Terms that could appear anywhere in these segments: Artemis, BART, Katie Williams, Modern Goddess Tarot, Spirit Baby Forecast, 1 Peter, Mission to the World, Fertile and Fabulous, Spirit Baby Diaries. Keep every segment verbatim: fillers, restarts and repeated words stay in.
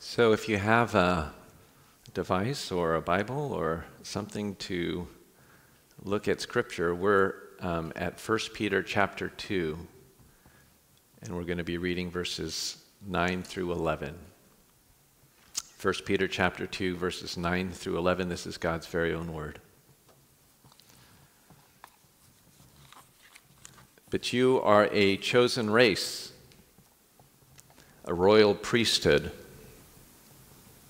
So if you have a device or a Bible or something to look at Scripture, we're um, at First Peter chapter two, and we're going to be reading verses nine through eleven. First Peter chapter two, verses nine through eleven. This is God's very own word. But you are a chosen race, a royal priesthood,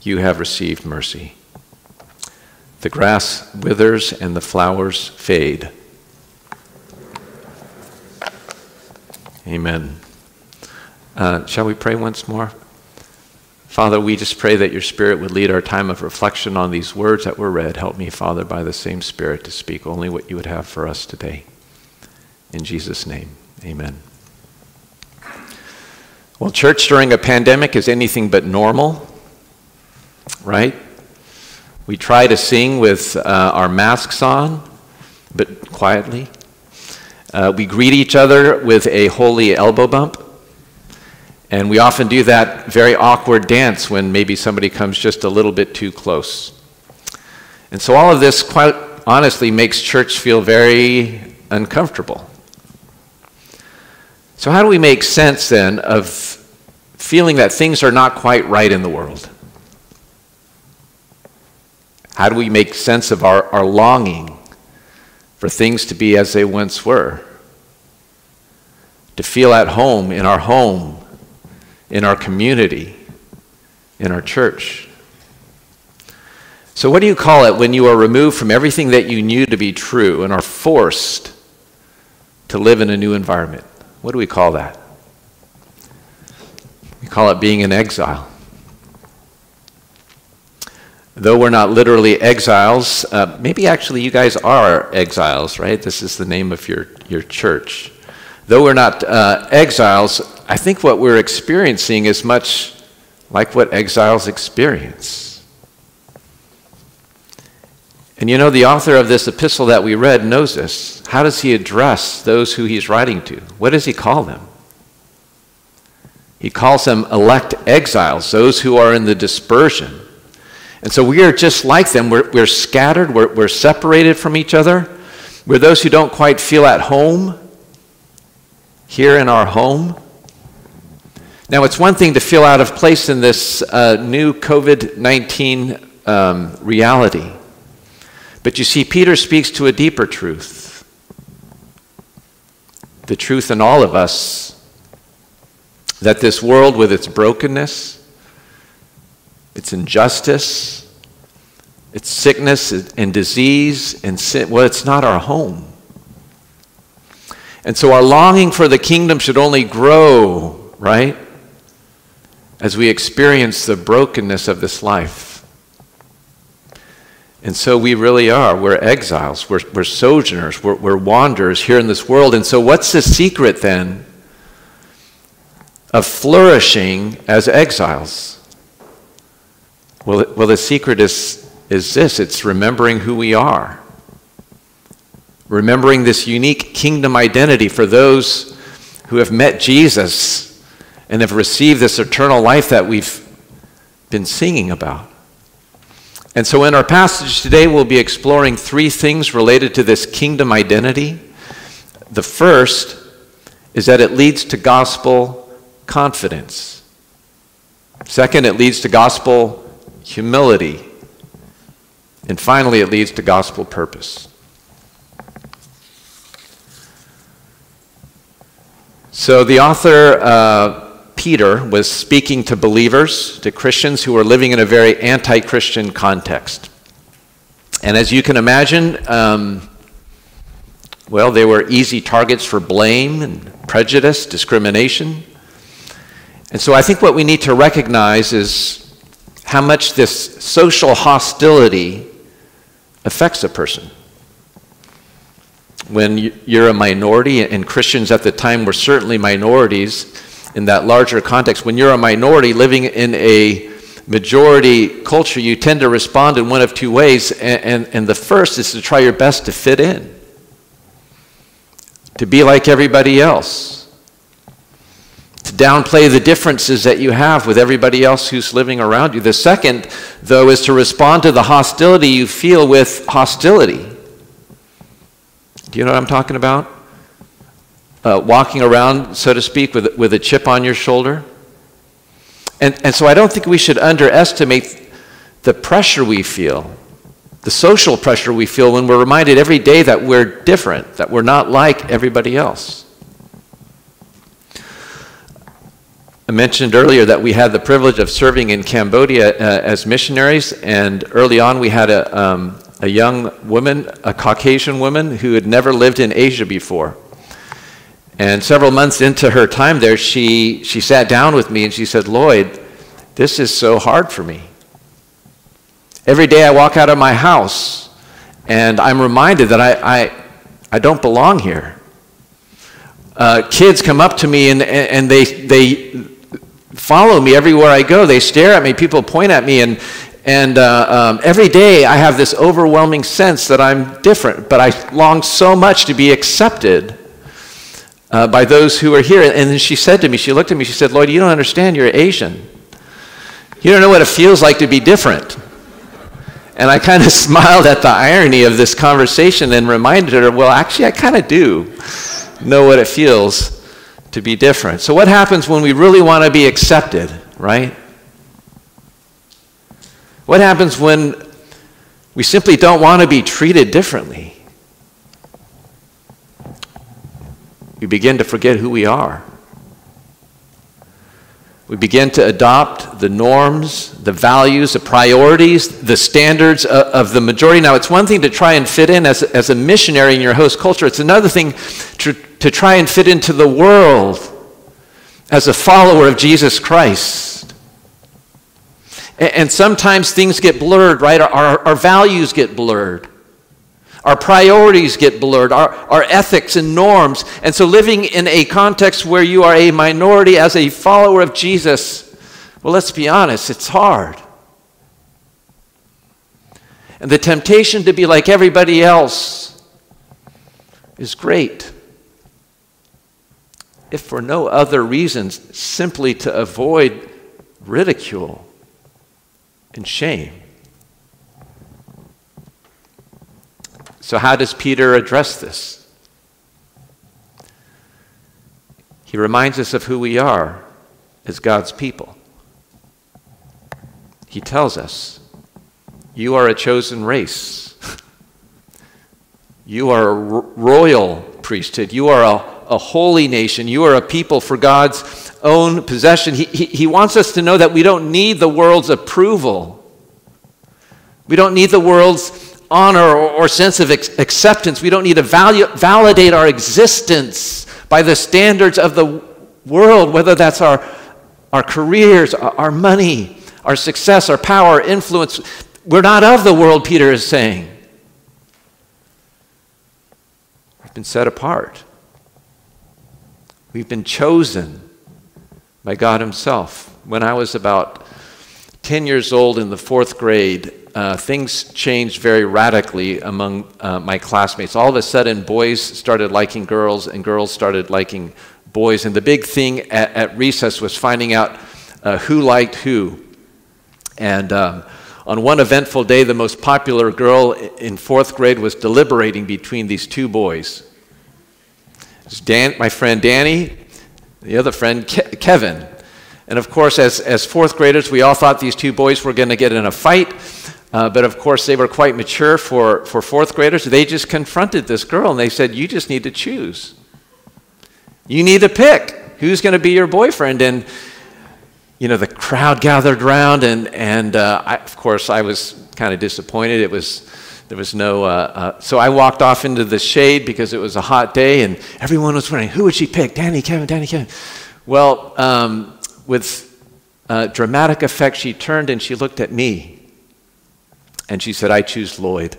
you have received mercy. The grass withers and the flowers fade. Amen. Uh, shall we pray once more? Father, we just pray that your Spirit would lead our time of reflection on these words that were read. Help me, Father, by the same Spirit to speak only what you would have for us today. In Jesus' name, amen. Well, church during a pandemic is anything but normal, right? We try to sing with uh, our masks on, but quietly. Uh, we greet each other with a holy elbow bump. And we often do that very awkward dance when maybe somebody comes just a little bit too close. And so all of this, quite honestly, makes church feel very uncomfortable. So how do we make sense, then, of feeling that things are not quite right in the world? How do we make sense of our, our longing for things to be as they once were? To feel at home, in our home, in our community, in our church. So what do you call it when you are removed from everything that you knew to be true and are forced to live in a new environment? What do we call that? We call it being in exile. Though we're not literally exiles, uh, maybe actually you guys are exiles, right? This is the name of your, your church. Though we're not uh, exiles, I think what we're experiencing is much like what exiles experience. And you know, the author of this epistle that we read knows this. How does he address those who he's writing to? What does he call them? He calls them elect exiles, those who are in the dispersion. And so we are just like them. We're, we're scattered. We're, we're separated from each other. We're those who don't quite feel at home here in our home. Now, it's one thing to feel out of place in this uh, new covid nineteen um, reality. But you see, Peter speaks to a deeper truth. The truth in all of us that this world, with its brokenness, its injustice, its sickness and disease and sin, well, it's not our home. And so our longing for the kingdom should only grow, right, as we experience the brokenness of this life. And so we really are. We're exiles. We're, we're sojourners. We're, we're wanderers here in this world. And so what's the secret, then, of flourishing as exiles? Well, well, the secret is, is this. It's remembering who we are. Remembering this unique kingdom identity for those who have met Jesus and have received this eternal life that we've been singing about. And so in our passage today, we'll be exploring three things related to this kingdom identity. The first is that it leads to gospel confidence. Second, it leads to gospel confidence. Humility. And finally, it leads to gospel purpose. So the author, uh, Peter, was speaking to believers, to Christians who were living in a very anti-Christian context. And as you can imagine, um, well, they were easy targets for blame and prejudice, discrimination. And so I think what we need to recognize is how much this social hostility affects a person. When you're a minority, and Christians at the time were certainly minorities in that larger context, when you're a minority living in a majority culture, you tend to respond in one of two ways, and, and, and the first is to try your best to fit in, to be like everybody else, to downplay the differences that you have with everybody else who's living around you. The second, though, is to respond to the hostility you feel with hostility. Do you know what I'm talking about? Uh, walking around, so to speak, with, with a chip on your shoulder. And, and so I don't think we should underestimate the pressure we feel, the social pressure we feel when we're reminded every day that we're different, that we're not like everybody else. I mentioned earlier that we had the privilege of serving in Cambodia uh, as missionaries, and early on we had a, um, a young woman, a Caucasian woman, who had never lived in Asia before. And several months into her time there, she, she sat down with me and she said, "Lloyd, this is so hard for me. Every day I walk out of my house and I'm reminded that I, I, I don't belong here. Uh, kids come up to me and, and they, they follow me everywhere I go. They stare at me, people point at me, and, and uh, um, every day I have this overwhelming sense that I'm different, but I long so much to be accepted uh, by those who are here." And then she said to me, she looked at me, she said, "Lloyd, you don't understand, you're Asian. You don't know what it feels like to be different." And I kind of smiled at the irony of this conversation and reminded her, well, actually, I kind of do know what it feels to be different. So what happens when we really want to be accepted, right? What happens when we simply don't want to be treated differently? We begin to forget who we are. We begin to adopt the norms, the values, the priorities, the standards of, of the majority. Now, it's one thing to try and fit in as, as a missionary in your host culture. It's another thing to, to try and fit into the world as a follower of Jesus Christ. And, and sometimes things get blurred, right? Our, our, our values get blurred. Our priorities get blurred, our, our ethics and norms. And so living in a context where you are a minority as a follower of Jesus, well, let's be honest, it's hard. And the temptation to be like everybody else is great, if for no other reason, simply to avoid ridicule and shame. So how does Peter address this? He reminds us of who we are as God's people. He tells us, you are a chosen race. You are a royal priesthood. You are a, a holy nation. You are a people for God's own possession. He, he, he wants us to know that we don't need the world's approval. We don't need the world's honor or sense of acceptance. We don't need to value, validate our existence by the standards of the world, whether that's our, our careers, our money, our success, our power, influence. We're not of the world, Peter is saying. We've been set apart. We've been chosen by God himself. When I was about ten years old in the fourth grade, Uh, things changed very radically among uh, my classmates. All of a sudden, boys started liking girls, and girls started liking boys. And the big thing at, at recess was finding out uh, who liked who. And um, on one eventful day, the most popular girl in fourth grade was deliberating between these two boys. It was Dan, my friend Danny, the other friend Ke- Kevin. And of course, as, as fourth graders, we all thought these two boys were going to get in a fight. Uh, but of course, they were quite mature for, for fourth graders. They just confronted this girl and they said, you just need to choose. You need to pick who's going to be your boyfriend. And, you know, the crowd gathered around, and, and uh, I, of course, I was kind of disappointed. It was, there was no, uh, uh, so I walked off into the shade because it was a hot day, and everyone was wondering, who would she pick? Danny, Kevin, Danny, Kevin. Well, um, with uh, dramatic effect, she turned and she looked at me. And she said, I choose Lloyd.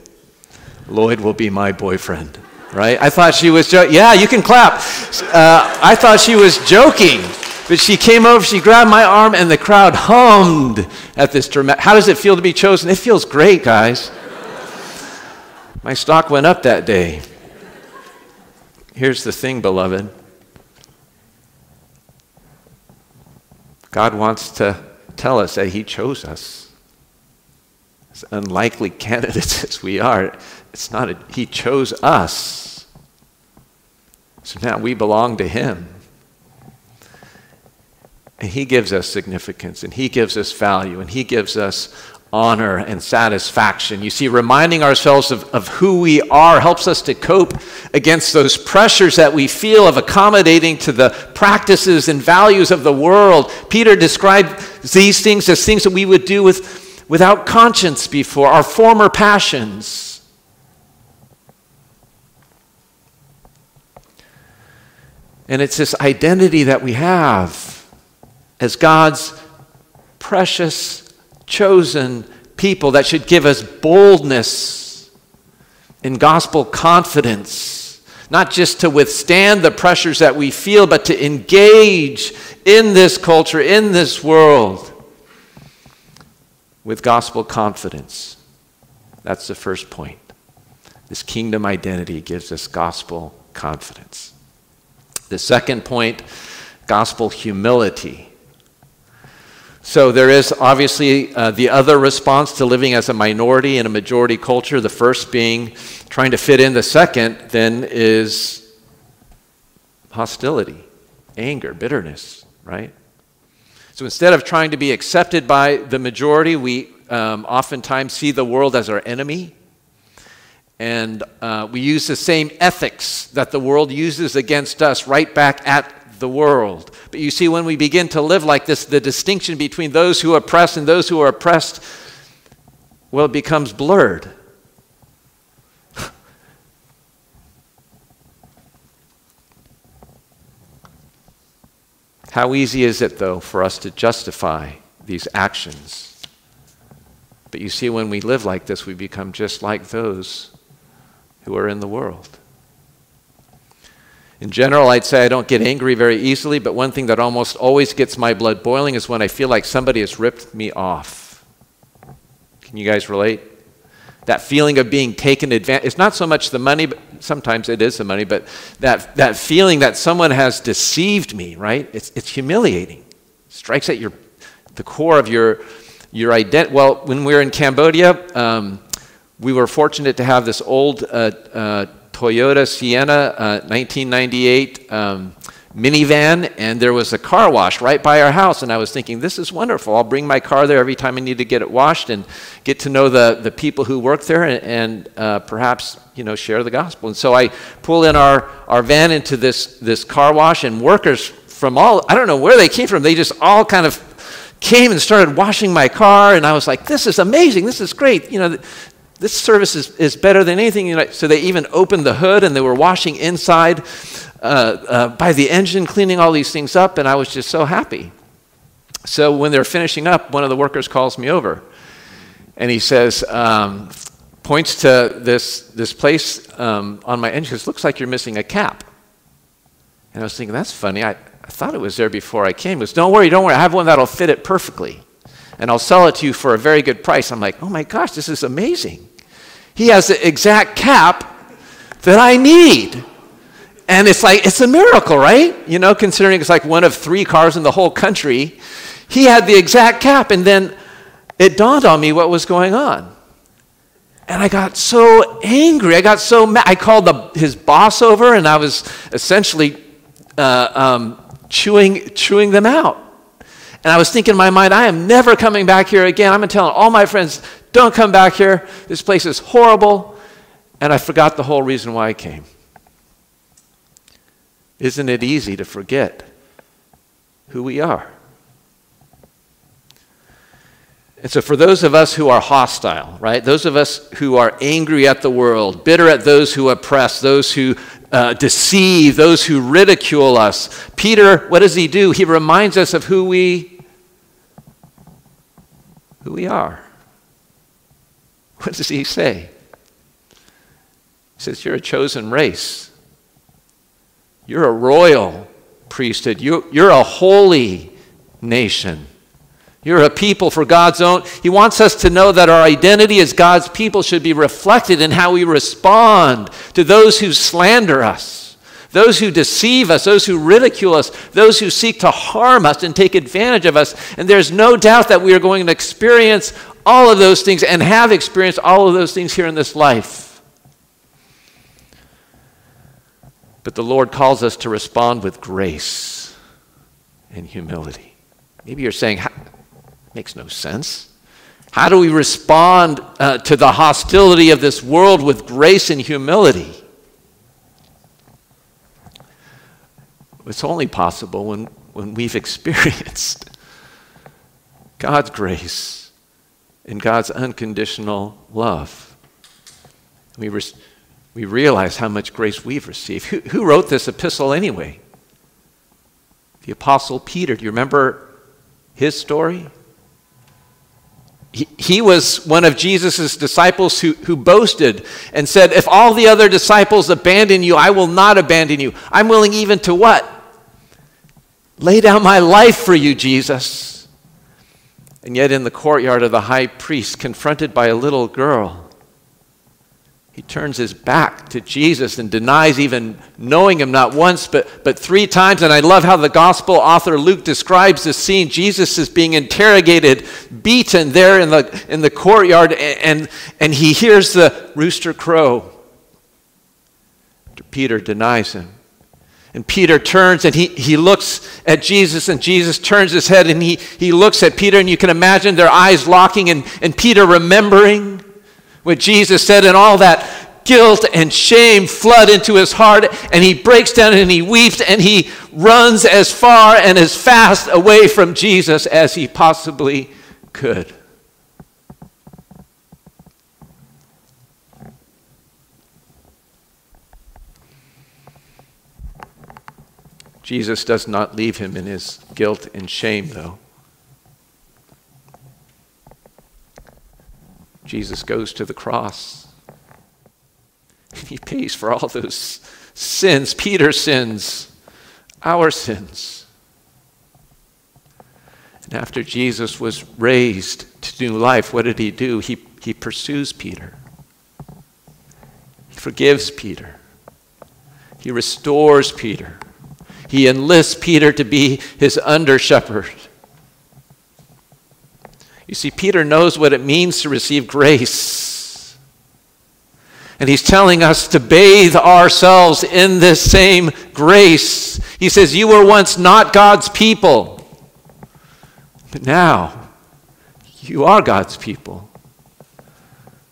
Lloyd will be my boyfriend, right? I thought she was joking. Yeah, you can clap. Uh, I thought she was joking. But she came over, she grabbed my arm, and the crowd hummed at this dramatic. How does it feel to be chosen? It feels great, guys. My stock went up that day. Here's the thing, beloved. God wants to tell us that he chose us. As unlikely candidates as we are, it's not a, he chose us. So now we belong to him. And he gives us significance, and he gives us value, and he gives us honor and satisfaction. You see, reminding ourselves of, of who we are helps us to cope against those pressures that we feel of accommodating to the practices and values of the world. Peter described these things as things that we would do with, without conscience before, our former passions. And it's this identity that we have as God's precious chosen people that should give us boldness and gospel confidence, not just to withstand the pressures that we feel, but to engage in this culture, in this world, with gospel confidence. That's the first point. This kingdom identity gives us gospel confidence. The second point, gospel humility. So there is obviously uh, the other response to living as a minority in a majority culture. The first being trying to fit in. The second then is hostility, anger, bitterness, right? So instead of trying to be accepted by the majority, we um, oftentimes see the world as our enemy. And uh, we use the same ethics that the world uses against us right back at the world. But you see, when we begin to live like this, the distinction between those who oppress and those who are oppressed, well, it becomes blurred. How easy is it, though, for us to justify these actions? But you see, when we live like this, we become just like those who are in the world. In general, I'd say I don't get angry very easily, but one thing that almost always gets my blood boiling is when I feel like somebody has ripped me off. Can you guys relate? That feeling of being taken advantage. It's not so much the money, but sometimes it is the money, but that, that feeling that someone has deceived me, right? It's, it's humiliating. It strikes at your the core of your, your identity. Well, when we were in Cambodia, um, we were fortunate to have this old uh, uh Toyota Sienna uh, nineteen ninety-eight um, minivan, and there was a car wash right by our house, and I was thinking, this is wonderful. I'll bring my car there every time I need to get it washed and get to know the, the people who work there and, and uh, perhaps, you know, share the gospel. And so I pull in our, our van into this, this car wash, and workers from all, I don't know where they came from, they just all kind of came and started washing my car, and I was like, this is amazing, this is great, you know, th- this service is, is better than anything. You know, so they even opened the hood, and they were washing inside uh, uh, by the engine, cleaning all these things up, and I was just so happy. So when they're finishing up, one of the workers calls me over, and he says, um, points to this this place um, on my engine, says, looks like you're missing a cap. And I was thinking, that's funny. I, I thought it was there before I came. He goes, don't worry, don't worry. I have one that'll fit it perfectly, and I'll sell it to you for a very good price. I'm like, oh my gosh, this is amazing. He has the exact cap that I need. And it's like, it's a miracle, right? You know, considering it's like one of three cars in the whole country. He had the exact cap, and then it dawned on me what was going on. And I got so angry. I got so mad. I called the, his boss over, and I was essentially uh, um, chewing, chewing them out. And I was thinking in my mind, I am never coming back here again. I'm telling all my friends, don't come back here. This place is horrible. And I forgot the whole reason why I came. Isn't it easy to forget who we are? And so for those of us who are hostile, right? Those of us who are angry at the world, bitter at those who oppress, those who uh, deceive, those who ridicule us. Peter, what does he do? He reminds us of who we who we are. What does he say? He says, you're a chosen race. You're a royal priesthood. You, you're a holy nation. You're a people for God's own. He wants us to know that our identity as God's people should be reflected in how we respond to those who slander us, those who deceive us, those who ridicule us, those who seek to harm us and take advantage of us. And there's no doubt that we are going to experience all of those things and have experienced all of those things here in this life. But the Lord calls us to respond with grace and humility. Maybe you're saying, makes no sense. How do we respond uh, to the hostility of this world with grace and humility? It's only possible when, when we've experienced God's grace and God's unconditional love. We, res- we realize how much grace we've received. Who, who wrote this epistle anyway? The Apostle Peter. Do you remember his story? He, he was one of Jesus' disciples who, who boasted and said, if all the other disciples abandon you, I will not abandon you. I'm willing even to what? Lay down my life for you, Jesus. And yet in the courtyard of the high priest, confronted by a little girl, he turns his back to Jesus and denies even knowing him not once, but, but three times. And I love how the gospel author Luke describes this scene. Jesus is being interrogated, beaten there in the, in the courtyard, and, and he hears the rooster crow. Peter denies him. And Peter turns and he, he looks at Jesus, and Jesus turns his head and he, he looks at Peter, and you can imagine their eyes locking, and, and Peter remembering what Jesus said, and all that guilt and shame flood into his heart, and he breaks down and he weeps and he runs as far and as fast away from Jesus as he possibly could. Jesus does not leave him in his guilt and shame, though. Jesus goes to the cross. He pays for all those sins, Peter's sins, our sins. And after Jesus was raised to new life, what did he do? He, he pursues Peter. He forgives Peter. He restores Peter. He enlists Peter to be his under shepherd. You see, Peter knows what it means to receive grace. And he's telling us to bathe ourselves in this same grace. He says, you were once not God's people, but now you are God's people.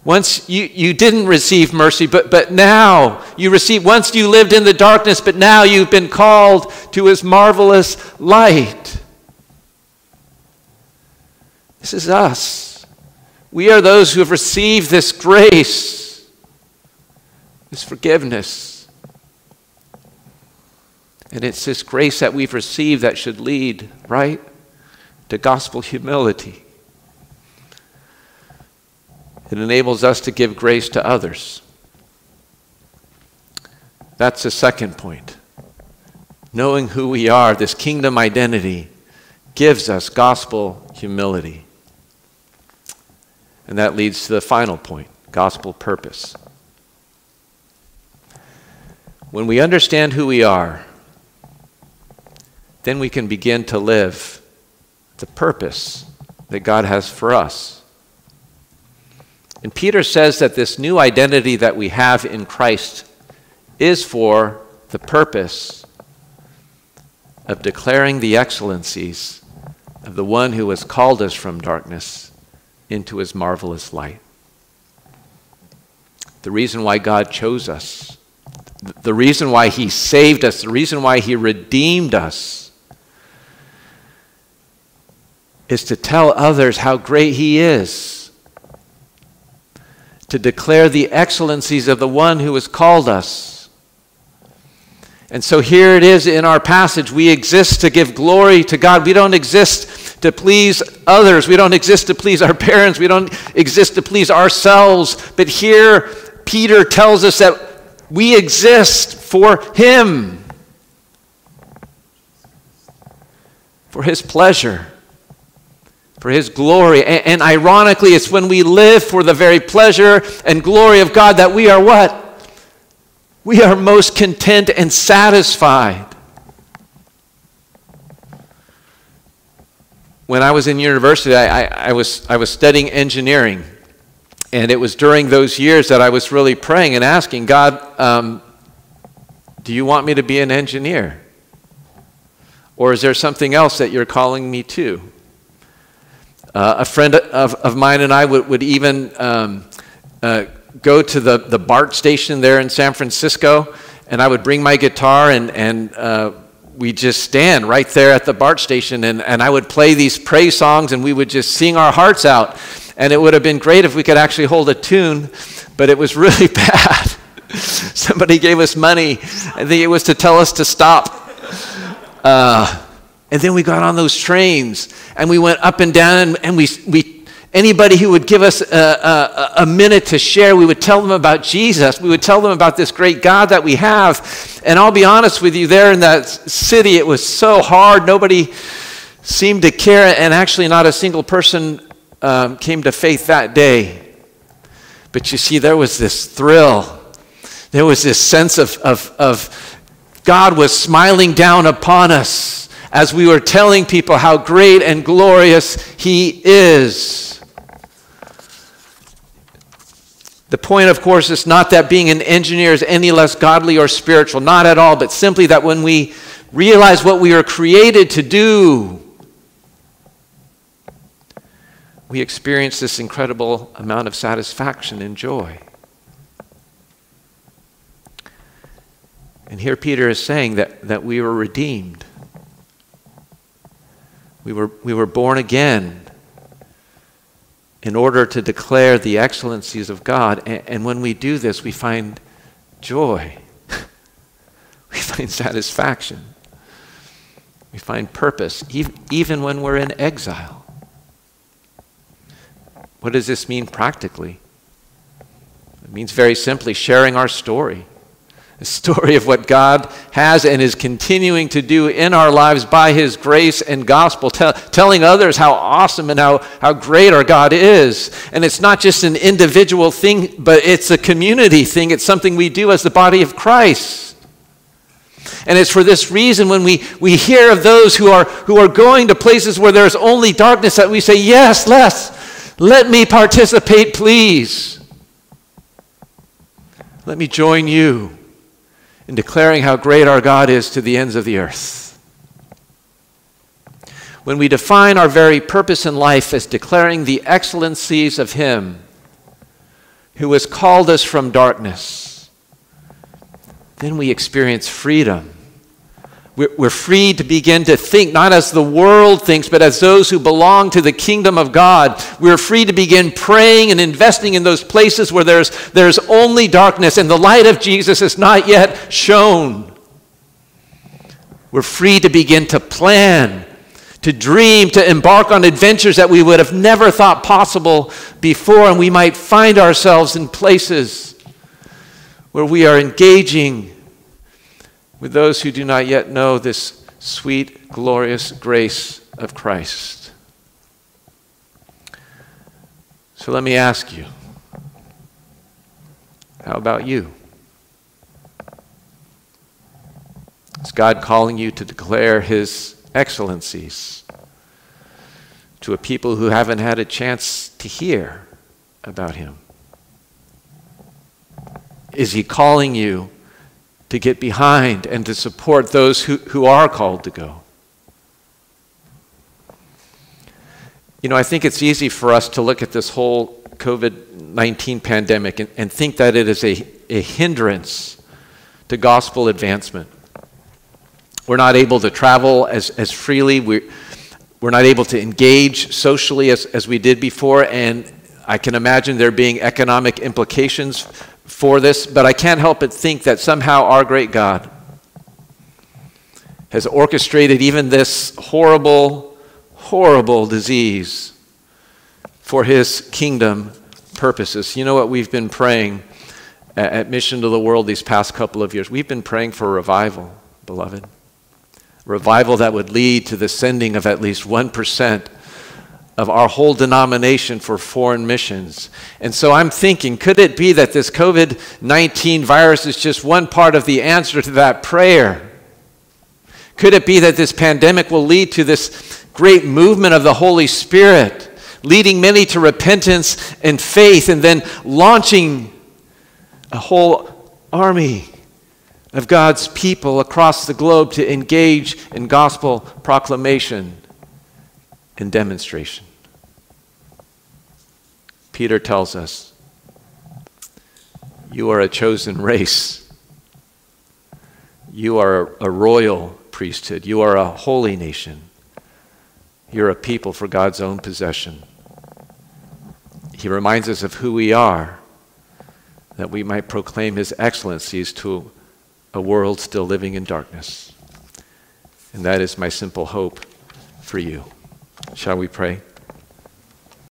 Once you, you didn't receive mercy, but, but now you receive. Once you lived in the darkness, but now you've been called to his marvelous light. This is us. We are those who have received this grace, this forgiveness. And it's this grace that we've received that should lead, right, to gospel humility. It enables us to give grace to others. That's the second point. Knowing who we are, this kingdom identity, gives us gospel humility. And that leads to the final point, gospel purpose. When we understand who we are, then we can begin to live the purpose that God has for us. And Peter says that this new identity that we have in Christ is for the purpose of declaring the excellencies of the one who has called us from darkness into his marvelous light. The reason why God chose us, the reason why he saved us, the reason why he redeemed us, is to tell others how great he is, to declare the excellencies of the one who has called us. And so here it is in our passage. We exist to give glory to God. We don't exist to please others. We don't exist to please our parents. We don't exist to please ourselves. But here, Peter tells us that we exist for him, for his pleasure, for his glory. And, and ironically, it's when we live for the very pleasure and glory of God that we are what? We are most content and satisfied. When I was in university, I, I, I was I was studying engineering. And it was during those years that I was really praying and asking, God, um, do you want me to be an engineer? Or is there something else that you're calling me to? Uh, a friend of, of mine and I would, would even um, uh, go to the, the BART station there in San Francisco, and I would bring my guitar, and, and uh, we just stand right there at the BART station, and, and I would play these praise songs, and we would just sing our hearts out. And it would have been great if we could actually hold a tune, but it was really bad. Somebody gave us money. I think it was to tell us to stop. Uh, and then we got on those trains, and we went up and down, and, and we, we anybody who would give us a, a, a minute to share, we would tell them about Jesus. We would tell them about this great God that we have. And I'll be honest with you, there in that city, it was so hard. Nobody seemed to care, and actually not a single person Um, came to faith that day. But you see, there was this thrill. There was this sense of, of, of God was smiling down upon us as we were telling people how great and glorious he is. The point, of course, is not that being an engineer is any less godly or spiritual, not at all, but simply that when we realize what we are created to do, we experience this incredible amount of satisfaction and joy. And here Peter is saying that, that we were redeemed. We were, we were born again in order to declare the excellencies of God. And, and when we do this, we find joy. We find satisfaction. We find purpose, even, even when we're in exile. What does this mean practically? It means very simply sharing our story, the story of what God has and is continuing to do in our lives by his grace and gospel, tell, telling others how awesome and how, how great our God is. And it's not just an individual thing, but it's a community thing. It's something we do as the body of Christ. And it's for this reason when we, we hear of those who are, who are going to places where there's only darkness that we say, yes, let's. Let me participate, please. Let me join you in declaring how great our God is to the ends of the earth. When we define our very purpose in life as declaring the excellencies of him who has called us from darkness, then we experience freedom. We're free to begin to think, not as the world thinks, but as those who belong to the kingdom of God. We're free to begin praying and investing in those places where there's, there's only darkness and the light of Jesus is not yet shown. We're free to begin to plan, to dream, to embark on adventures that we would have never thought possible before, and we might find ourselves in places where we are engaging with those who do not yet know this sweet, glorious grace of Christ. So let me ask you, how about you? Is God calling you to declare his excellencies to a people who haven't had a chance to hear about him? Is he calling you to get behind and to support those who, who are called to go? You know, I think it's easy for us to look at this whole covid nineteen pandemic and, and think that it is a, a hindrance to gospel advancement. We're not able to travel as, as freely. We're, we're not able to engage socially as, as we did before, and I can imagine there being economic implications for this, but I can't help but think that somehow our great God has orchestrated even this horrible, horrible disease for his kingdom purposes. You know what we've been praying at Mission to the World these past couple of years? We've been praying for revival, beloved. Revival that would lead to the sending of at least one percent of our whole denomination for foreign missions. And so I'm thinking, could it be that this covid nineteen virus is just one part of the answer to that prayer? Could it be that this pandemic will lead to this great movement of the Holy Spirit, leading many to repentance and faith, and then launching a whole army of God's people across the globe to engage in gospel proclamation and demonstration? Peter tells us, you are a chosen race. You are a royal priesthood. You are a holy nation. You're a people for God's own possession. He reminds us of who we are, that we might proclaim his excellencies to a world still living in darkness. And that is my simple hope for you. Shall we pray?